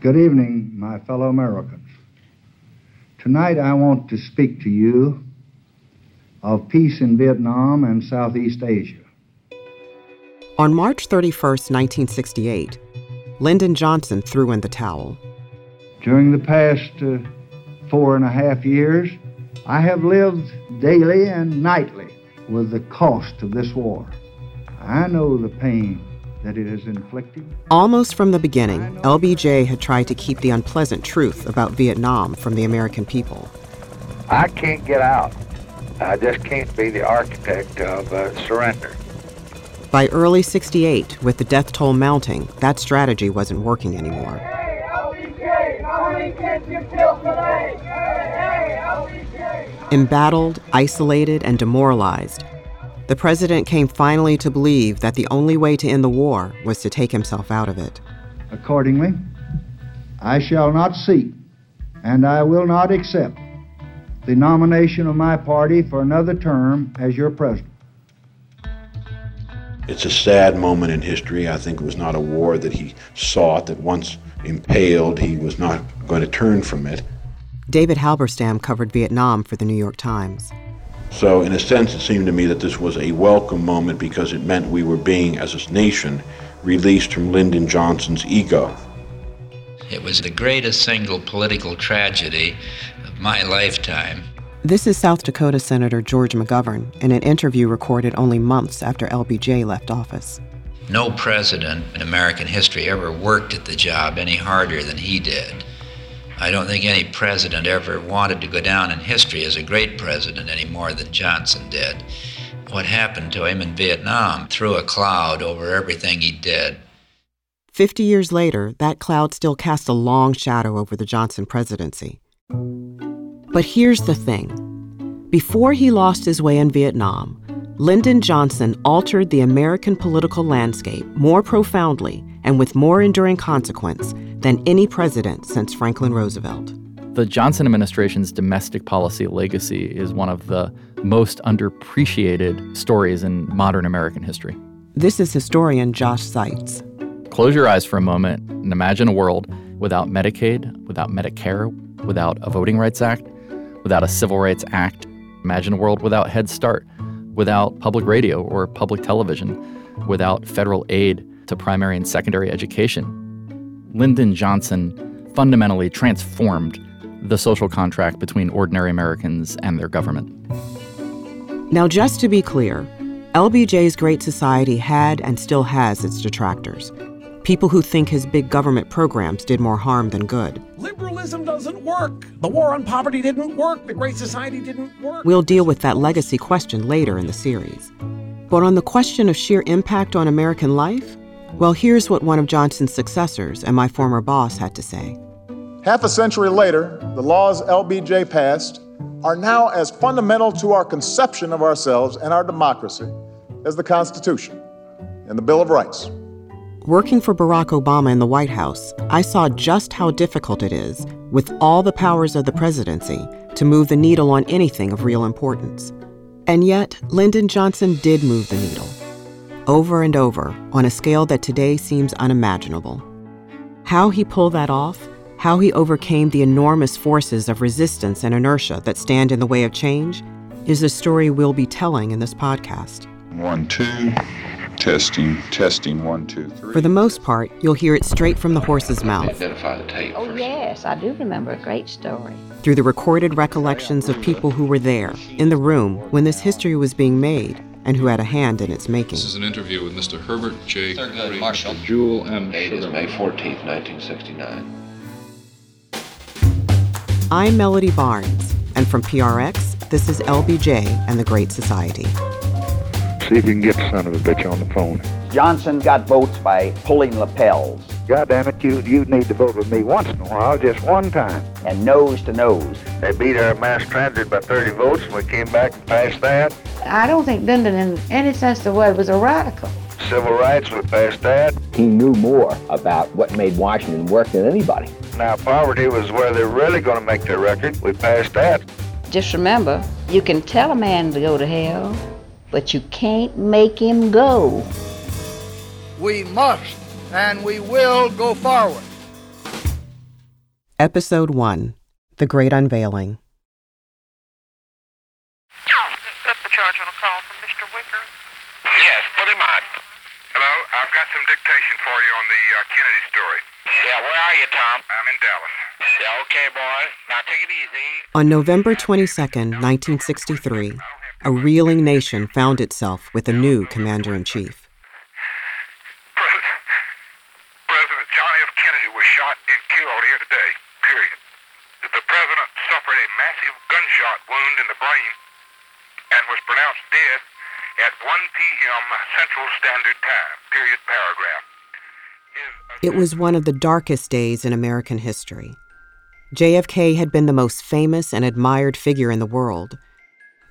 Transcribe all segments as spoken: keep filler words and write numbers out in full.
Good evening, my fellow Americans. Tonight I want to speak to you of peace in Vietnam and Southeast Asia. On March thirty-first, nineteen sixty-eight, Lyndon Johnson threw in the towel. During the past uh, four and a half years, I have lived daily and nightly with the cost of this war. I know the pain that it has inflicted. Almost from the beginning, L B J had tried to keep the unpleasant truth about Vietnam from the American people. I can't get out. I just can't be the architect of uh, surrender. By early sixty-eight, with the death toll mounting, that strategy wasn't working anymore. Hey, L B J, how many kids you killed today? Hey, L B J. Embattled, isolated, and demoralized, the president came finally to believe that the only way to end the war was to take himself out of it. Accordingly, I shall not seek, and I will not accept, the nomination of my party for another term as your president. It's a sad moment in history. I think it was not a war that he sought, that once impaled, he was not going to turn from it. David Halberstam covered Vietnam for the New York Times. So in a sense, it seemed to me that this was a welcome moment because it meant we were being, as a nation, released from Lyndon Johnson's ego. It was the greatest single political tragedy of my lifetime. This is South Dakota Senator George McGovern in an interview recorded only months after L B J left office. No president in American history ever worked at the job any harder than he did. I don't think any president ever wanted to go down in history as a great president any more than Johnson did. What happened to him in Vietnam threw a cloud over everything he did. Fifty years later, that cloud still cast a long shadow over the Johnson presidency. But here's the thing. Before he lost his way in Vietnam, Lyndon Johnson altered the American political landscape more profoundly and with more enduring consequence than any president since Franklin Roosevelt. The Johnson administration's domestic policy legacy is one of the most underappreciated stories in modern American history. This is historian Josh Seitz. Close your eyes for a moment and imagine a world without Medicaid, without Medicare, without a Voting Rights Act, without a Civil Rights Act. Imagine a world without Head Start, without public radio or public television, without federal aid to primary and secondary education. Lyndon Johnson fundamentally transformed the social contract between ordinary Americans and their government. Now, just to be clear, L B J's Great Society had and still has its detractors, people who think his big government programs did more harm than good. Liberalism doesn't work. The war on poverty didn't work. The Great Society didn't work. We'll deal with that legacy question later in the series. But on the question of sheer impact on American life, well, here's what one of Johnson's successors and my former boss had to say. Half a century later, the laws L B J passed are now as fundamental to our conception of ourselves and our democracy as the Constitution and the Bill of Rights. Working for Barack Obama in the White House, I saw just how difficult it is, with all the powers of the presidency, to move the needle on anything of real importance. And yet, Lyndon Johnson did move the needle. Over and over, on a scale that today seems unimaginable. How he pulled that off, how he overcame the enormous forces of resistance and inertia that stand in the way of change, is the story we'll be telling in this podcast. One, two, testing, testing, one, two, three. For the most part, you'll hear it straight from the horse's mouth. Identify the tape first. Oh, yes, I do remember a great story. Through the recorded recollections of people who were there, in the room, when this history was being made, and who had a hand in its making. This is an interview with Mister Herbert J. Marshall. Jewel M. Date is May fourteenth, nineteen sixty-nine. I'm Melody Barnes, and from P R X, this is L B J and the Great Society. See if you can get the son of a bitch on the phone. Johnson got votes by pulling lapels. God damn it, you, you need to vote with me once in a while, just one time. And nose to nose. They beat our mass transit by thirty votes, and we came back and passed that. I don't think Lyndon, in any sense of the word, was a radical. Civil rights would pass that. He knew more about what made Washington work than anybody. Now, poverty was where they're really going to make their record. We passed that. Just remember, you can tell a man to go to hell, but you can't make him go. We must and we will go forward. Episode one, The Great Unveiling. That's the charge on a call from Mister Wicker. Yes, put him on. Hello, I've got some dictation for you on the uh, Kennedy story. Yeah, where are you, Tom? I'm in Dallas. Yeah, okay, boy. Now take it easy. On November twenty-second, nineteen sixty-three, a reeling nation found itself with a new commander-in-chief. It was one of the darkest days in American history. J F K had been the most famous and admired figure in the world.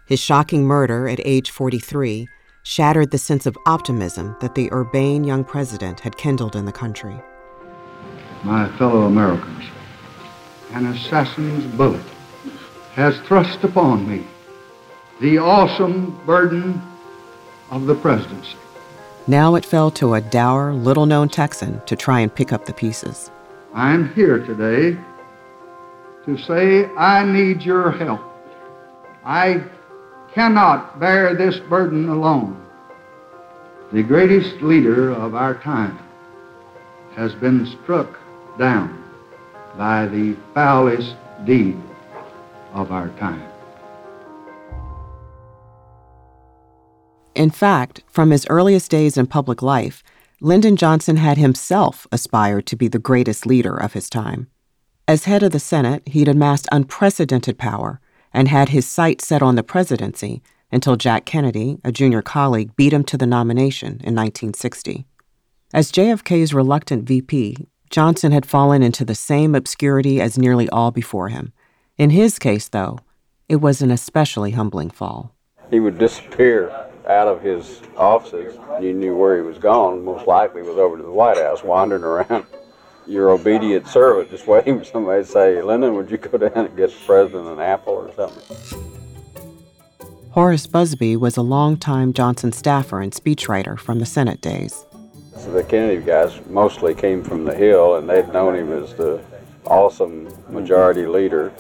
His shocking murder at age forty-three shattered the sense of optimism that the urbane young president had kindled in the country. My fellow Americans, an assassin's bullet has thrust upon me the awesome burden of the presidency. Now it fell to a dour, little-known Texan to try and pick up the pieces. I'm here today to say I need your help. I cannot bear this burden alone. The greatest leader of our time has been struck down by the foulest deed of our time. In fact, from his earliest days in public life, Lyndon Johnson had himself aspired to be the greatest leader of his time. As head of the Senate, he'd amassed unprecedented power and had his sights set on the presidency until Jack Kennedy, a junior colleague, beat him to the nomination in nineteen sixty. As J F K's reluctant V P, Johnson had fallen into the same obscurity as nearly all before him. In his case, though, it was an especially humbling fall. He would disappear out of his offices. You knew where he was gone, most likely was over to the White House, wandering around. Your obedient servant just waiting for somebody to say, Lyndon, would you go down and get the president an apple or something? Horace Busby was a longtime Johnson staffer and speechwriter from the Senate days. So the Kennedy guys mostly came from the Hill, and they'd known him as the awesome majority leader.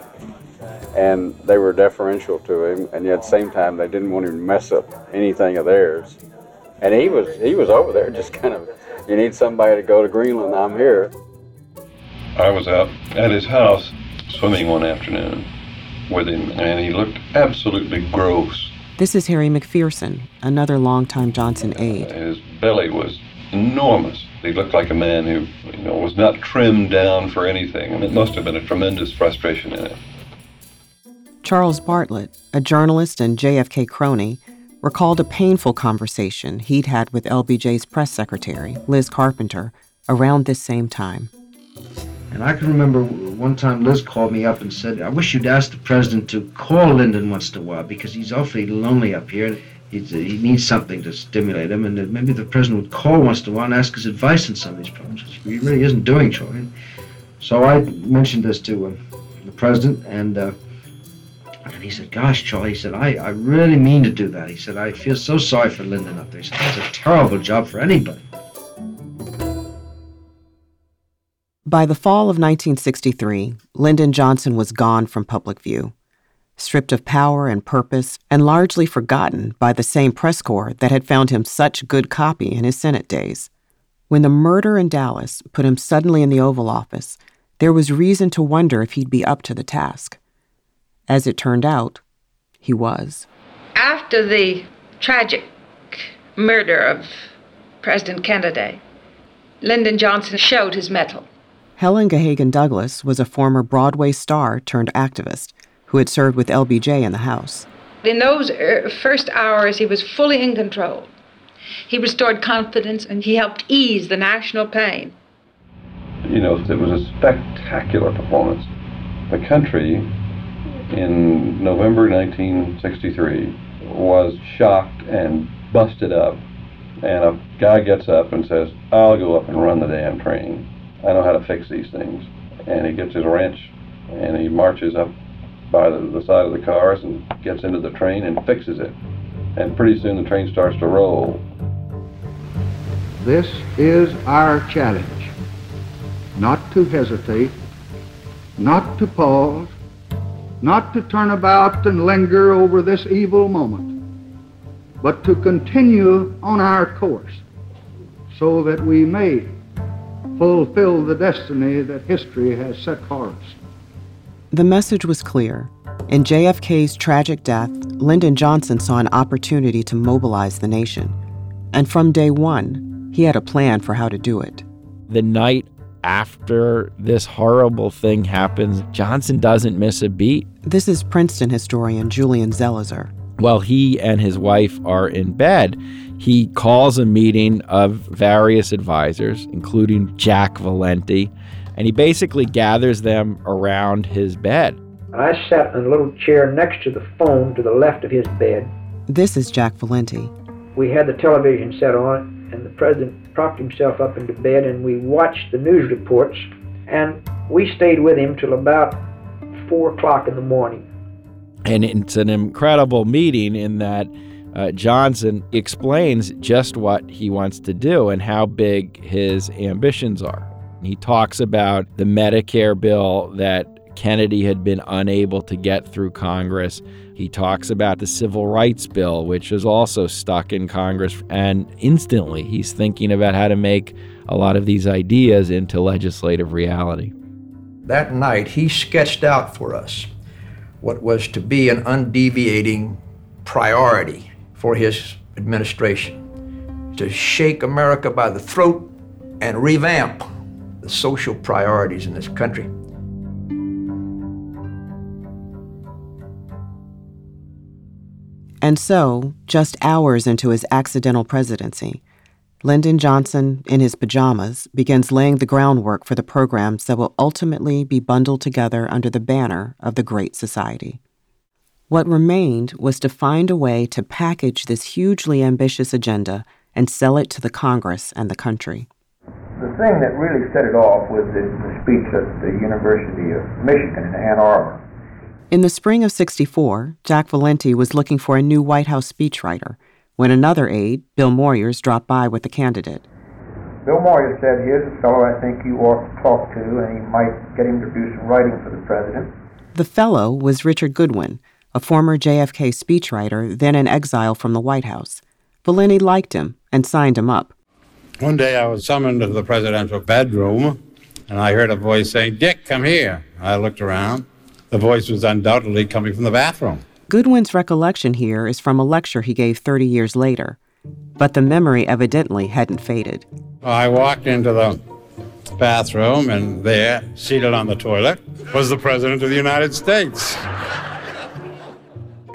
And they were deferential to him, and yet at the same time, they didn't want him to mess up anything of theirs. And he was he was over there just kind of, you need somebody to go to Greenland, I'm here. I was out at his house swimming one afternoon with him, and he looked absolutely gross. This is Harry McPherson, another longtime Johnson aide. His belly was enormous. He looked like a man who, you know, was not trimmed down for anything, and it must have been a tremendous frustration in him. Charles Bartlett, a journalist and J F K crony, recalled a painful conversation he'd had with L B J's press secretary, Liz Carpenter, around this same time. And I can remember one time Liz called me up and said, I wish you'd ask the president to call Lyndon once in a while because he's awfully lonely up here. He's, he needs something to stimulate him, and maybe the president would call once in a while and ask his advice on some of these problems, which he really isn't doing, Troy. So I mentioned this to uh, the president, and... Uh, And he said, gosh, Charlie, he said, I, I really mean to do that. He said, I feel so sorry for Lyndon up there. He said, that's a terrible job for anybody. By the fall of nineteen sixty-three, Lyndon Johnson was gone from public view, stripped of power and purpose, and largely forgotten by the same press corps that had found him such good copy in his Senate days. When the murder in Dallas put him suddenly in the Oval Office, there was reason to wonder if he'd be up to the task. As it turned out, he was. After the tragic murder of President Kennedy, Lyndon Johnson showed his mettle. Helen Gahagon Douglas was a former Broadway star turned activist who had served with L B J in the House. In those first hours, he was fully in control. He restored confidence and he helped ease the national pain. You know, it was a spectacular performance. The country in November nineteen sixty-three, was shocked and busted up. And a guy gets up and says, I'll go up and run the damn train. I know how to fix these things. And he gets his wrench and he marches up by the, the side of the cars and gets into the train and fixes it. And pretty soon the train starts to roll. This is our challenge, not to hesitate, not to pause, not to turn about and linger over this evil moment, but to continue on our course so that we may fulfill the destiny that history has set for us. The message was clear. In J F K's tragic death, Lyndon Johnson saw an opportunity to mobilize the nation. And from day one, he had a plan for how to do it. The night after this horrible thing happens, Johnson doesn't miss a beat. This is Princeton historian Julian Zelizer. While he and his wife are in bed, he calls a meeting of various advisors, including Jack Valenti, and he basically gathers them around his bed. I sat in a little chair next to the phone to the left of his bed. This is Jack Valenti. We had the television set on, and the president propped himself up into bed, and we watched the news reports, and we stayed with him till about four o'clock in the morning. And it's an incredible meeting in that uh, Johnson explains just what he wants to do and how big his ambitions are. He talks about the Medicare bill that Kennedy had been unable to get through Congress. He talks about the Civil Rights Bill, which is also stuck in Congress. And instantly, he's thinking about how to make a lot of these ideas into legislative reality. That night, he sketched out for us what was to be an undeviating priority for his administration, to shake America by the throat and revamp the social priorities in this country. And so, just hours into his accidental presidency, Lyndon Johnson, in his pajamas, begins laying the groundwork for the programs that will ultimately be bundled together under the banner of the Great Society. What remained was to find a way to package this hugely ambitious agenda and sell it to the Congress and the country. The thing that really set it off was the, the speech at the University of Michigan in Ann Arbor. In the spring of sixty-four, Jack Valenti was looking for a new White House speechwriter when another aide, Bill Moyers, dropped by with a candidate. Bill Moyers said, "Here's a fellow I think you ought to talk to, and he might get him to do some writing for the president." The fellow was Richard Goodwin, a former J F K speechwriter, then in exile from the White House. Valenti liked him and signed him up. One day I was summoned to the presidential bedroom, and I heard a voice saying, "Dick, come here." I looked around. The voice was undoubtedly coming from the bathroom. Goodwin's recollection here is from a lecture he gave thirty years later, but the memory evidently hadn't faded. I walked into the bathroom, and there, seated on the toilet, was the President of the United States.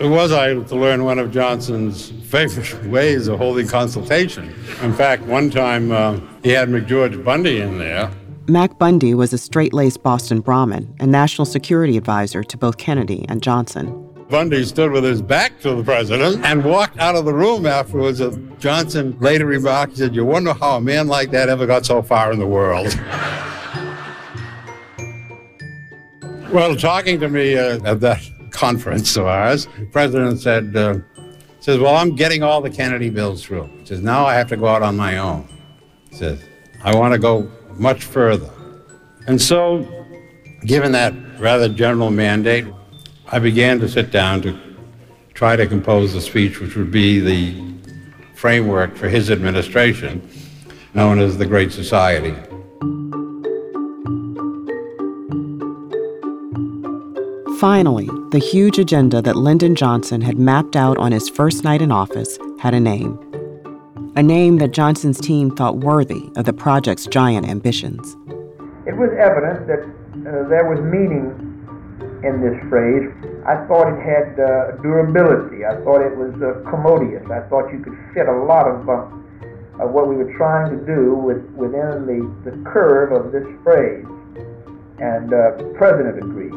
It was, I to learn, one of Johnson's favorite ways of holding consultation. In fact, one time uh, he had McGeorge Bundy in there. Mac Bundy was a straight-laced Boston Brahmin and national security advisor to both Kennedy and Johnson. Bundy stood with his back to the president and walked out of the room afterwards. Johnson later remarked, he said, "You wonder how a man like that ever got so far in the world." Well, talking to me uh, at that conference of ours, the president said, uh, says, "Well, I'm getting all the Kennedy bills through." He says, "Now I have to go out on my own." He says, "I want to go much further." And so, given that rather general mandate, I began to sit down to try to compose a speech which would be the framework for his administration, known as the Great Society. Finally, the huge agenda that Lyndon Johnson had mapped out on his first night in office had a name. A name that Johnson's team thought worthy of the project's giant ambitions. It was evident that uh, there was meaning in this phrase. I thought it had uh, durability. I thought it was uh, commodious. I thought you could fit a lot of, uh, of what we were trying to do with, within the, the curve of this phrase. And uh, the president agreed.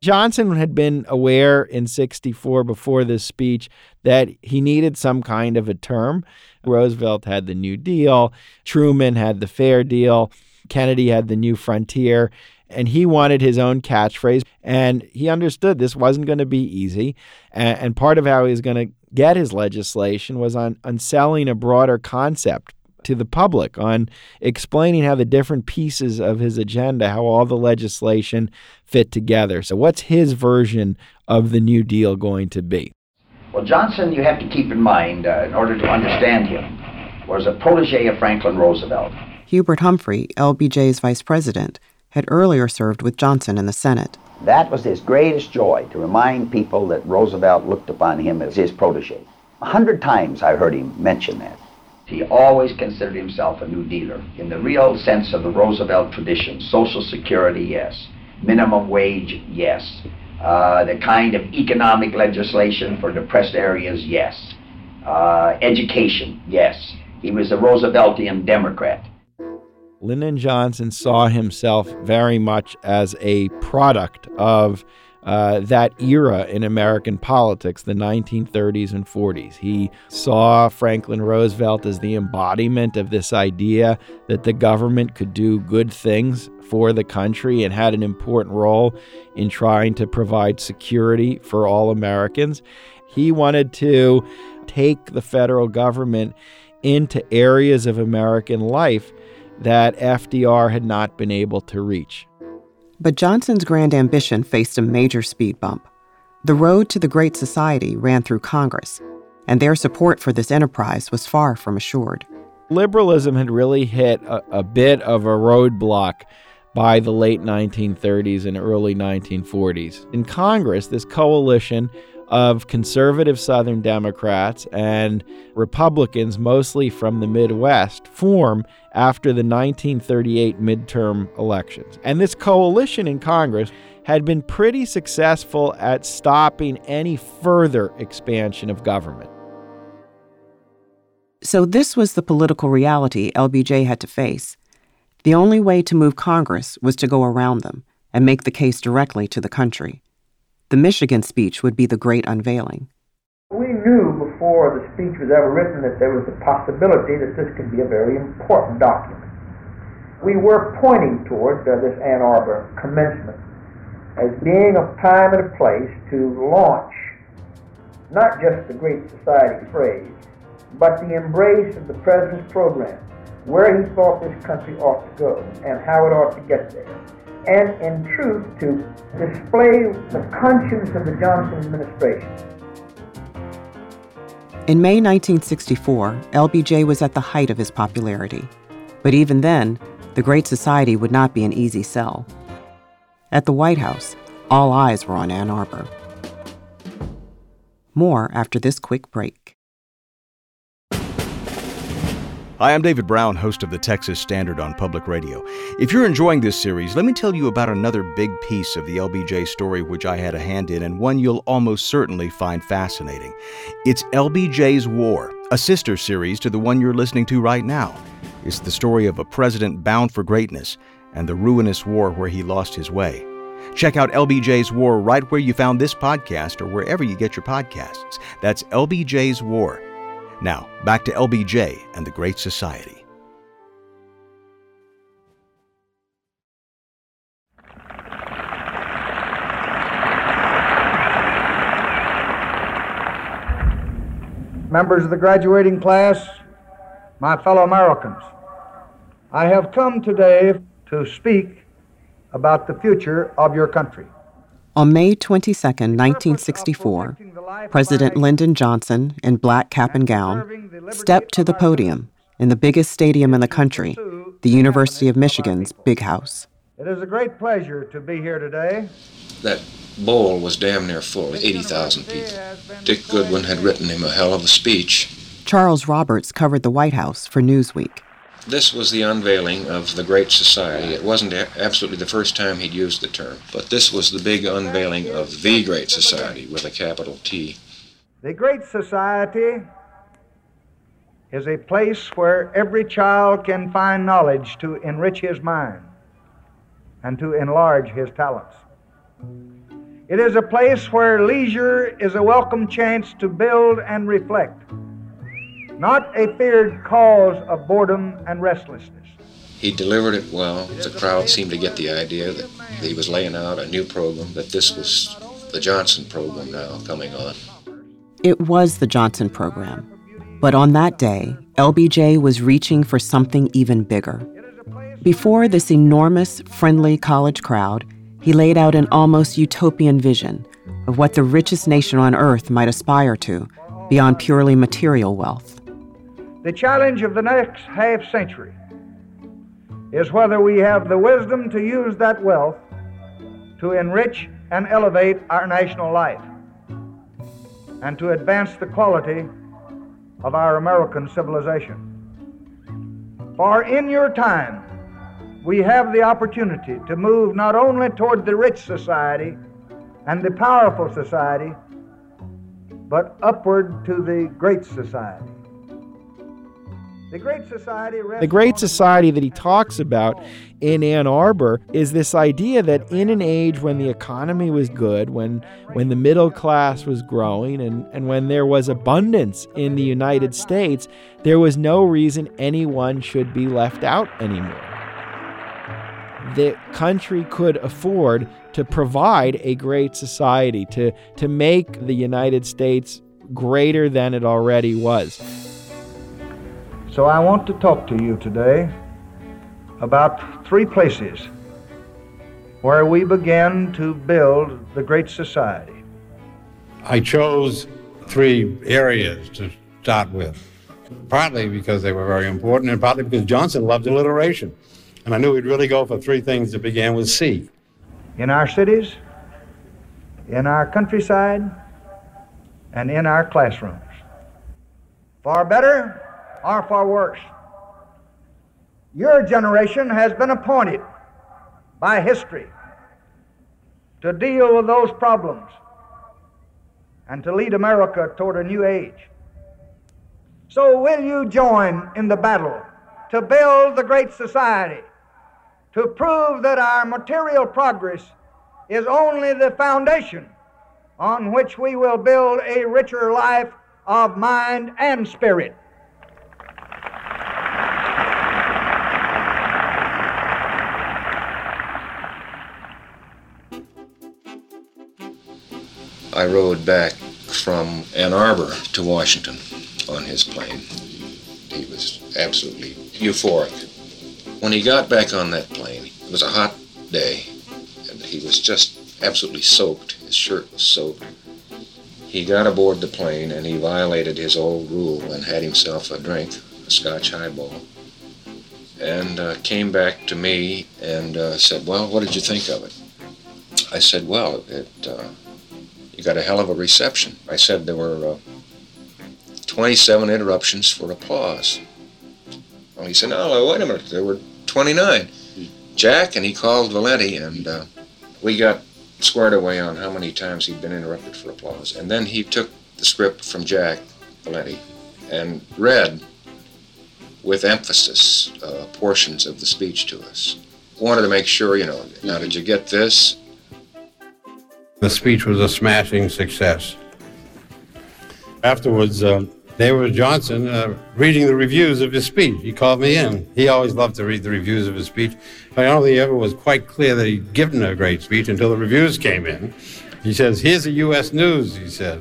Johnson had been aware in sixty-four, before this speech, that he needed some kind of a term. Roosevelt had the New Deal, Truman had the Fair Deal, Kennedy had the New Frontier, and he wanted his own catchphrase. And he understood this wasn't going to be easy. And part of how he was going to get his legislation was on, on selling a broader concept, to the public on explaining how the different pieces of his agenda, how all the legislation fit together. So what's his version of the New Deal going to be? Well, Johnson, you have to keep in mind, uh, in order to understand him, was a protege of Franklin Roosevelt. Hubert Humphrey, L B J's vice president, had earlier served with Johnson in the Senate. That was his greatest joy, to remind people that Roosevelt looked upon him as his protege. A hundred times I heard him mention that. He always considered himself a New Dealer in the real sense of the Roosevelt tradition. Social Security, yes. Minimum wage, yes. Uh, the kind of economic legislation for depressed areas, yes. Uh, education, yes. He was a Rooseveltian Democrat. Lyndon Johnson saw himself very much as a product of uh, that era in American politics, the nineteen thirties and forties. He saw Franklin Roosevelt as the embodiment of this idea that the government could do good things for the country and had an important role in trying to provide security for all Americans. He wanted to take the federal government into areas of American life that F D R had not been able to reach. But Johnson's grand ambition faced a major speed bump. The road to the Great Society ran through Congress, and their support for this enterprise was far from assured. Liberalism had really hit a, a bit of a roadblock by the late nineteen thirties and early nineteen forties. In Congress, this coalition of conservative Southern Democrats and Republicans, mostly from the Midwest, form after the nineteen thirty-eight midterm elections. And this coalition in Congress had been pretty successful at stopping any further expansion of government. So this was the political reality L B J had to face. The only way to move Congress was to go around them and make the case directly to the country. The Michigan speech would be the great unveiling. We knew before the speech was ever written that there was the possibility that this could be a very important document. We were pointing towards uh, this Ann Arbor commencement as being a time and a place to launch not just the Great Society phrase, but the embrace of the president's program, where he thought this country ought to go and how it ought to get there. And in truth, to display the conscience of the Johnson administration. In May nineteen sixty-four, L B J was at the height of his popularity. But even then, the Great Society would not be an easy sell. At the White House, all eyes were on Ann Arbor. More after this quick break. Hi, I'm David Brown, host of the Texas Standard on Public Radio. If you're enjoying this series, let me tell you about another big piece of the L B J story which I had a hand in, and one you'll almost certainly find fascinating. It's L B J's War, a sister series to the one you're listening to right now. It's the story of a president bound for greatness and the ruinous war where he lost his way. Check out L B J's War right where you found this podcast or wherever you get your podcasts. That's L B J's War. Now, back to L B J and the Great Society. Members of the graduating class, my fellow Americans, I have come today to speak about the future of your country. On May twenty-second, nineteen sixty-four, President Lyndon Johnson, in black cap and gown, stepped to the podium in the biggest stadium in the country, the University of Michigan's Big House. It is a great pleasure to be here today. That bowl was damn near full, eighty thousand people. Dick Goodwin had written him a hell of a speech. Charles Roberts covered the White House for Newsweek. This was the unveiling of the Great Society. It wasn't absolutely the first time he'd used the term, but this was the big unveiling of the Great Society with a capital T. The Great Society is a place where every child can find knowledge to enrich his mind and to enlarge his talents. It is a place where leisure is a welcome chance to build and reflect, not a feared cause of boredom and restlessness. He delivered it well. The crowd seemed to get the idea that he was laying out a new program, that this was the Johnson program now coming on. It was the Johnson program. But on that day, L B J was reaching for something even bigger. Before this enormous, friendly college crowd, he laid out an almost utopian vision of what the richest nation on earth might aspire to, beyond purely material wealth. The challenge of the next half century is whether we have the wisdom to use that wealth to enrich and elevate our national life and to advance the quality of our American civilization. For in your time, we have the opportunity to move not only toward the rich society and the powerful society, but upward to the Great Society. The Great Society The Great Society that he talks about in Ann Arbor is this idea that in an age when the economy was good, when when the middle class was growing, and, and when there was abundance in the United States, there was no reason anyone should be left out anymore. The country could afford to provide a great society, to, to make the United States greater than it already was. So I want to talk to you today about three places where we began to build the Great Society. I chose three areas to start with, partly because they were very important and partly because Johnson loved alliteration. And I knew he'd really go for three things that began with C. In our cities, in our countryside, and in our classrooms. For better or for worse, your generation has been appointed by history to deal with those problems and to lead America toward a new age. So will you join in the battle to build the Great Society, to prove that our material progress is only the foundation on which we will build a richer life of mind and spirit? I rode back from Ann Arbor to Washington on his plane. He was absolutely euphoric. When he got back on that plane, it was a hot day, and he was just absolutely soaked. His shirt was soaked. He got aboard the plane, and he violated his old rule and had himself a drink, a Scotch highball, and uh, came back to me and uh, said, well, what did you think of it? I said, well, it... Uh, You got a hell of a reception. I said there were uh, twenty-seven interruptions for applause. Well, he said, no, wait a minute, there were twenty-nine. Jack, and he called Valenti, and uh, we got squared away on how many times he'd been interrupted for applause. And then he took the script from Jack Valenti and read with emphasis uh, portions of the speech to us. Wanted to make sure, you know, now did you get this? The speech was a smashing success. Afterwards, uh, there was Johnson uh, reading the reviews of his speech. He called me in. He always loved to read the reviews of his speech. I don't think it ever was quite clear that he'd given a great speech until the reviews came in. He says, here's the U S News, he said.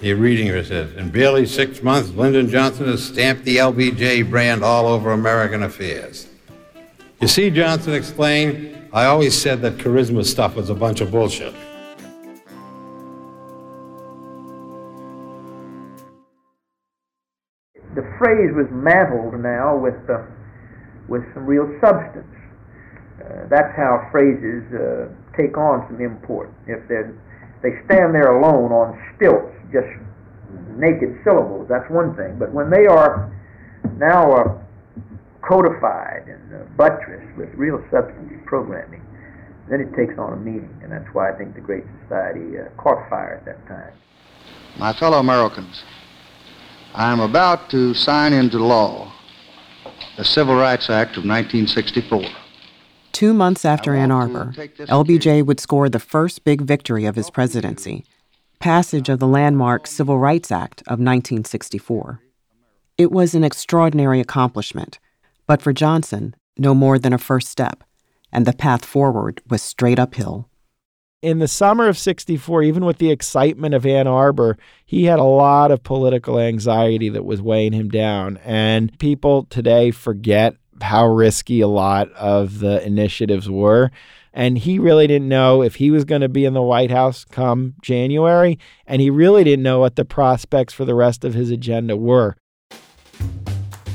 The reading says, in barely six months, Lyndon Johnson has stamped the L B J brand all over American affairs. You see, Johnson explained, I always said that charisma stuff was a bunch of bullshit. The phrase was mantled now with uh, with some real substance. Uh, that's how phrases uh, take on some import. If they they stand there alone on stilts, just naked syllables, that's one thing. But when they are now uh, codified and uh, buttressed with real substantive programming, then it takes on a meaning, and that's why I think the Great Society uh, caught fire at that time. My fellow Americans, I am about to sign into law the Civil Rights Act of nineteen sixty-four. Two months after Ann Arbor, L B J would score the first big victory of his presidency, passage of the landmark Civil Rights Act of nineteen sixty-four. It was an extraordinary accomplishment, but for Johnson, no more than a first step, and the path forward was straight uphill. in the summer of sixty-four, even with the excitement of Ann Arbor, he had a lot of political anxiety that was weighing him down. And people today forget how risky a lot of the initiatives were. And he really didn't know if he was going to be in the White House come January. And he really didn't know what the prospects for the rest of his agenda were.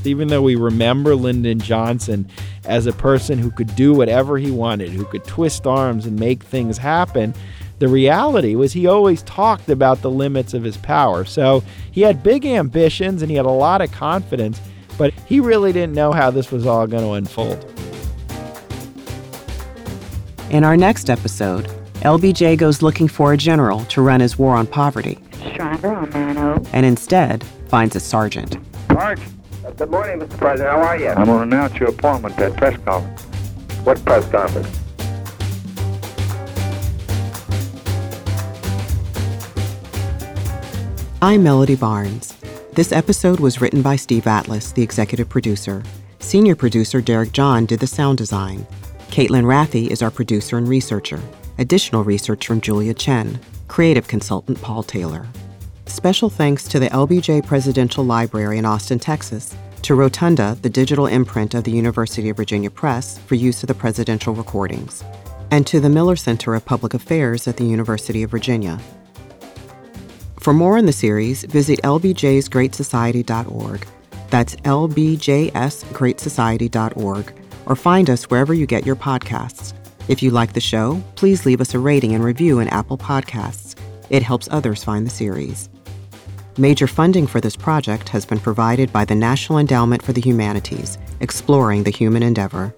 Even though we remember Lyndon Johnson as a person who could do whatever he wanted, who could twist arms and make things happen, the reality was he always talked about the limits of his power. So he had big ambitions and he had a lot of confidence, but he really didn't know how this was all going to unfold. In our next episode, L B J goes looking for a general to run his war on poverty. Stronger on nine oh. And instead finds a sergeant. Mark. Good morning, Mister President. How are you? I'm going to announce your appointment at press conference. What press conference? I'm Melody Barnes. This episode was written by Steve Atlas, the executive producer. Senior producer Derek John did the sound design. Caitlin Rathy is our producer and researcher. Additional research from Julia Chen. Creative consultant Paul Taylor. Special thanks to the L B J Presidential Library in Austin, Texas, to Rotunda, the digital imprint of the University of Virginia Press, for use of the presidential recordings, and to the Miller Center of Public Affairs at the University of Virginia. For more on the series, visit l b j s great society dot org. That's l b j s great society dot org, or find us wherever you get your podcasts. If you like the show, please leave us a rating and review in Apple Podcasts. It helps others find the series. Major funding for this project has been provided by the National Endowment for the Humanities, exploring the human endeavor.